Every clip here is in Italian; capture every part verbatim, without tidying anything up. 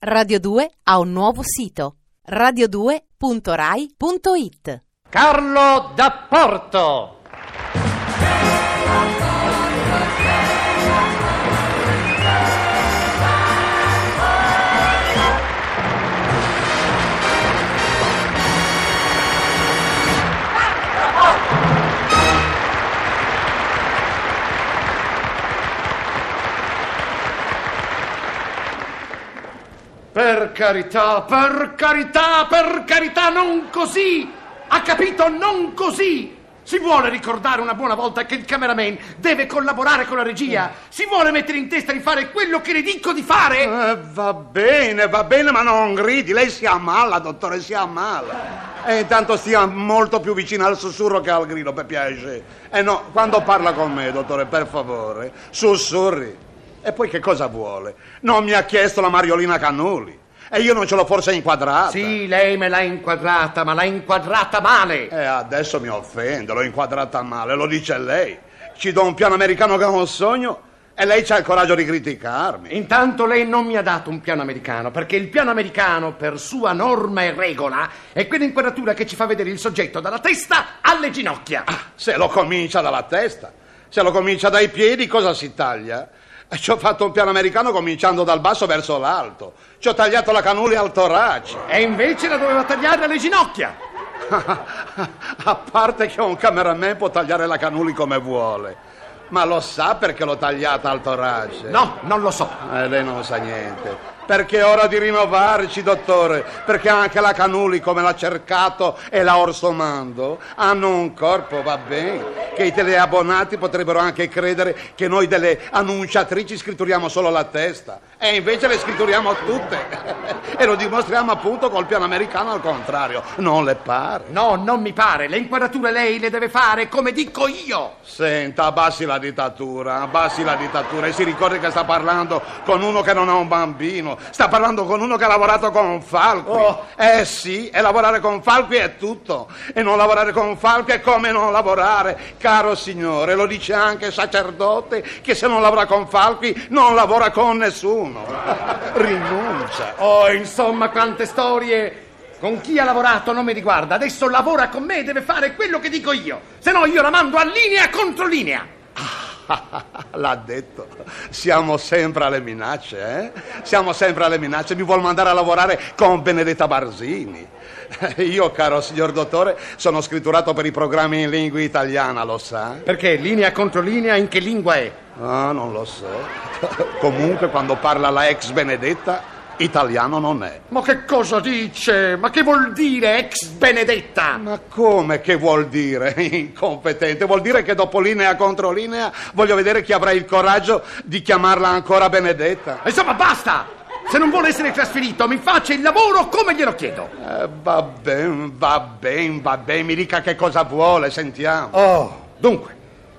Radio due ha un nuovo sito, radio due punto rai punto it. Carlo D'Apporto. Per carità, per carità, per carità, non così! Ha capito? Non così! Si vuole ricordare una buona volta che il cameraman deve collaborare con la regia? Si vuole mettere in testa di fare quello che le dico di fare? Eh, va bene, va bene, ma non gridi, lei si ammala, dottore, si ammala. E intanto stia molto più vicina al sussurro che al grido, per piacere. Eh no, quando parla con me, dottore, per favore, sussurri. E poi che cosa vuole? Non mi ha chiesto la Mariolina Cannoli. E io non ce l'ho forse inquadrata? Sì, lei me l'ha inquadrata, ma l'ha inquadrata male. E adesso mi offende, l'ho inquadrata male, lo dice lei. Ci do un piano americano che è un sogno e lei c'ha il coraggio di criticarmi. Intanto lei non mi ha dato un piano americano, perché il piano americano, per sua norma e regola, è quell'inquadratura che ci fa vedere il soggetto dalla testa alle ginocchia. Ah, se lo comincia dalla testa, se lo comincia dai piedi, cosa si taglia? Ci ho fatto un piano americano cominciando dal basso verso l'alto. Ci ho tagliato la Cannoli al torace. E invece la doveva tagliare alle ginocchia. A parte che un cameraman può tagliare la Cannoli come vuole. Ma lo sa perché l'ho tagliata al torace? No, non lo so. Eh, lei non sa niente. Perché è ora di rinnovarci, dottore. Perché anche la Cannoli, come l'ha cercato e la Orsomando, hanno un corpo, va bene, che i teleabbonati potrebbero anche credere che noi delle annunciatrici scritturiamo solo la testa. E invece le scritturiamo tutte. E lo dimostriamo appunto col piano americano al contrario. Non le pare? No, non mi pare. Le inquadrature lei le deve fare come dico io. Senta, abbassi la dittatura, abbassi la dittatura e si ricordi che sta parlando con uno che non ha un bambino, sta parlando con uno che ha lavorato con Falqui. Oh. Eh sì, e lavorare con Falqui è tutto, e non lavorare con Falqui è come non lavorare, caro signore, lo dice anche il sacerdote che se non lavora con Falqui non lavora con nessuno. Rinuncia. Oh, insomma, quante storie. Con chi ha lavorato non mi riguarda, adesso lavora con me e deve fare quello che dico io, se no io la mando a linea contro linea. L'ha detto, siamo sempre alle minacce, eh? Siamo sempre alle minacce, mi vuol mandare a lavorare con Benedetta Barzini. Io, caro signor dottore, sono scritturato per i programmi in lingua italiana, lo sa? Perché linea contro linea in che lingua è? Ah, non lo so. Comunque quando parla la ex Benedetta, italiano non è. Ma che cosa dice? Ma che vuol dire ex Benedetta? Ma come che vuol dire? Incompetente. Vuol dire che dopo linea contro linea voglio vedere chi avrà il coraggio di chiamarla ancora Benedetta. Insomma, basta! Se non vuole essere trasferito, mi faccia il lavoro come glielo chiedo. Eh, va bene, va bene, va bene. Mi dica che cosa vuole, sentiamo. Oh, dunque,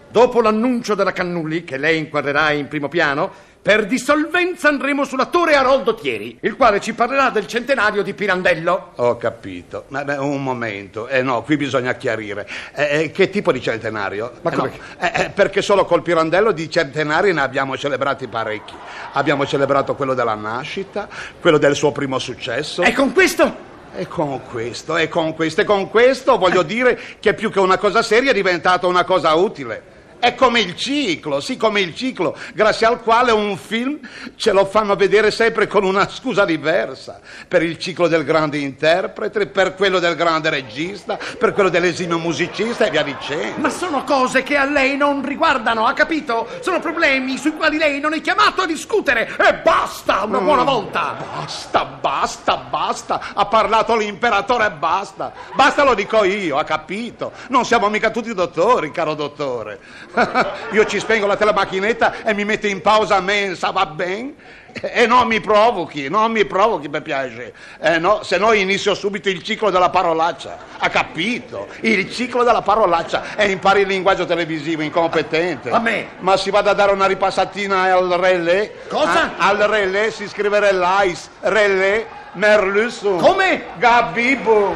dopo l'annuncio della Cannoli, che lei inquadrerà in primo piano, per dissolvenza andremo sull'attore Aroldo Thieri, il quale ci parlerà del centenario di Pirandello. Ho capito. Ma beh, un momento. Eh no, qui bisogna chiarire. Eh, eh, che tipo di centenario? Ma come? Eh, no. eh, perché solo col Pirandello di centenari ne abbiamo celebrati parecchi. Abbiamo celebrato quello della nascita, quello del suo primo successo. E con questo? E con questo, e con questo, e con questo voglio eh. dire che più che una cosa seria è diventata una cosa utile. È come il ciclo, sì, come il ciclo, grazie al quale un film ce lo fanno vedere sempre con una scusa diversa. Per il ciclo del grande interprete, per quello del grande regista, per quello dell'esimio musicista e via dicendo. Ma sono cose che a lei non riguardano, ha capito? Sono problemi sui quali lei non è chiamato a discutere. E basta, una buona volta! Mm, basta, basta, basta! Ha parlato l'imperatore e basta! Basta, lo dico io, ha capito? Non siamo mica tutti dottori, caro dottore. Io ci spengo la telemacchinetta e mi metto in pausa mensa, va bene? E non mi provochi, non mi provochi, per piacere. Eh no, se no inizio subito il ciclo della parolaccia. Ha capito? Il ciclo della parolaccia. E impari il linguaggio televisivo, incompetente. A me? Ma si vada a dare una ripassatina al relè. Cosa? A- al relè si scrive l'Ais, relè, merlussu. Come? Gabibu.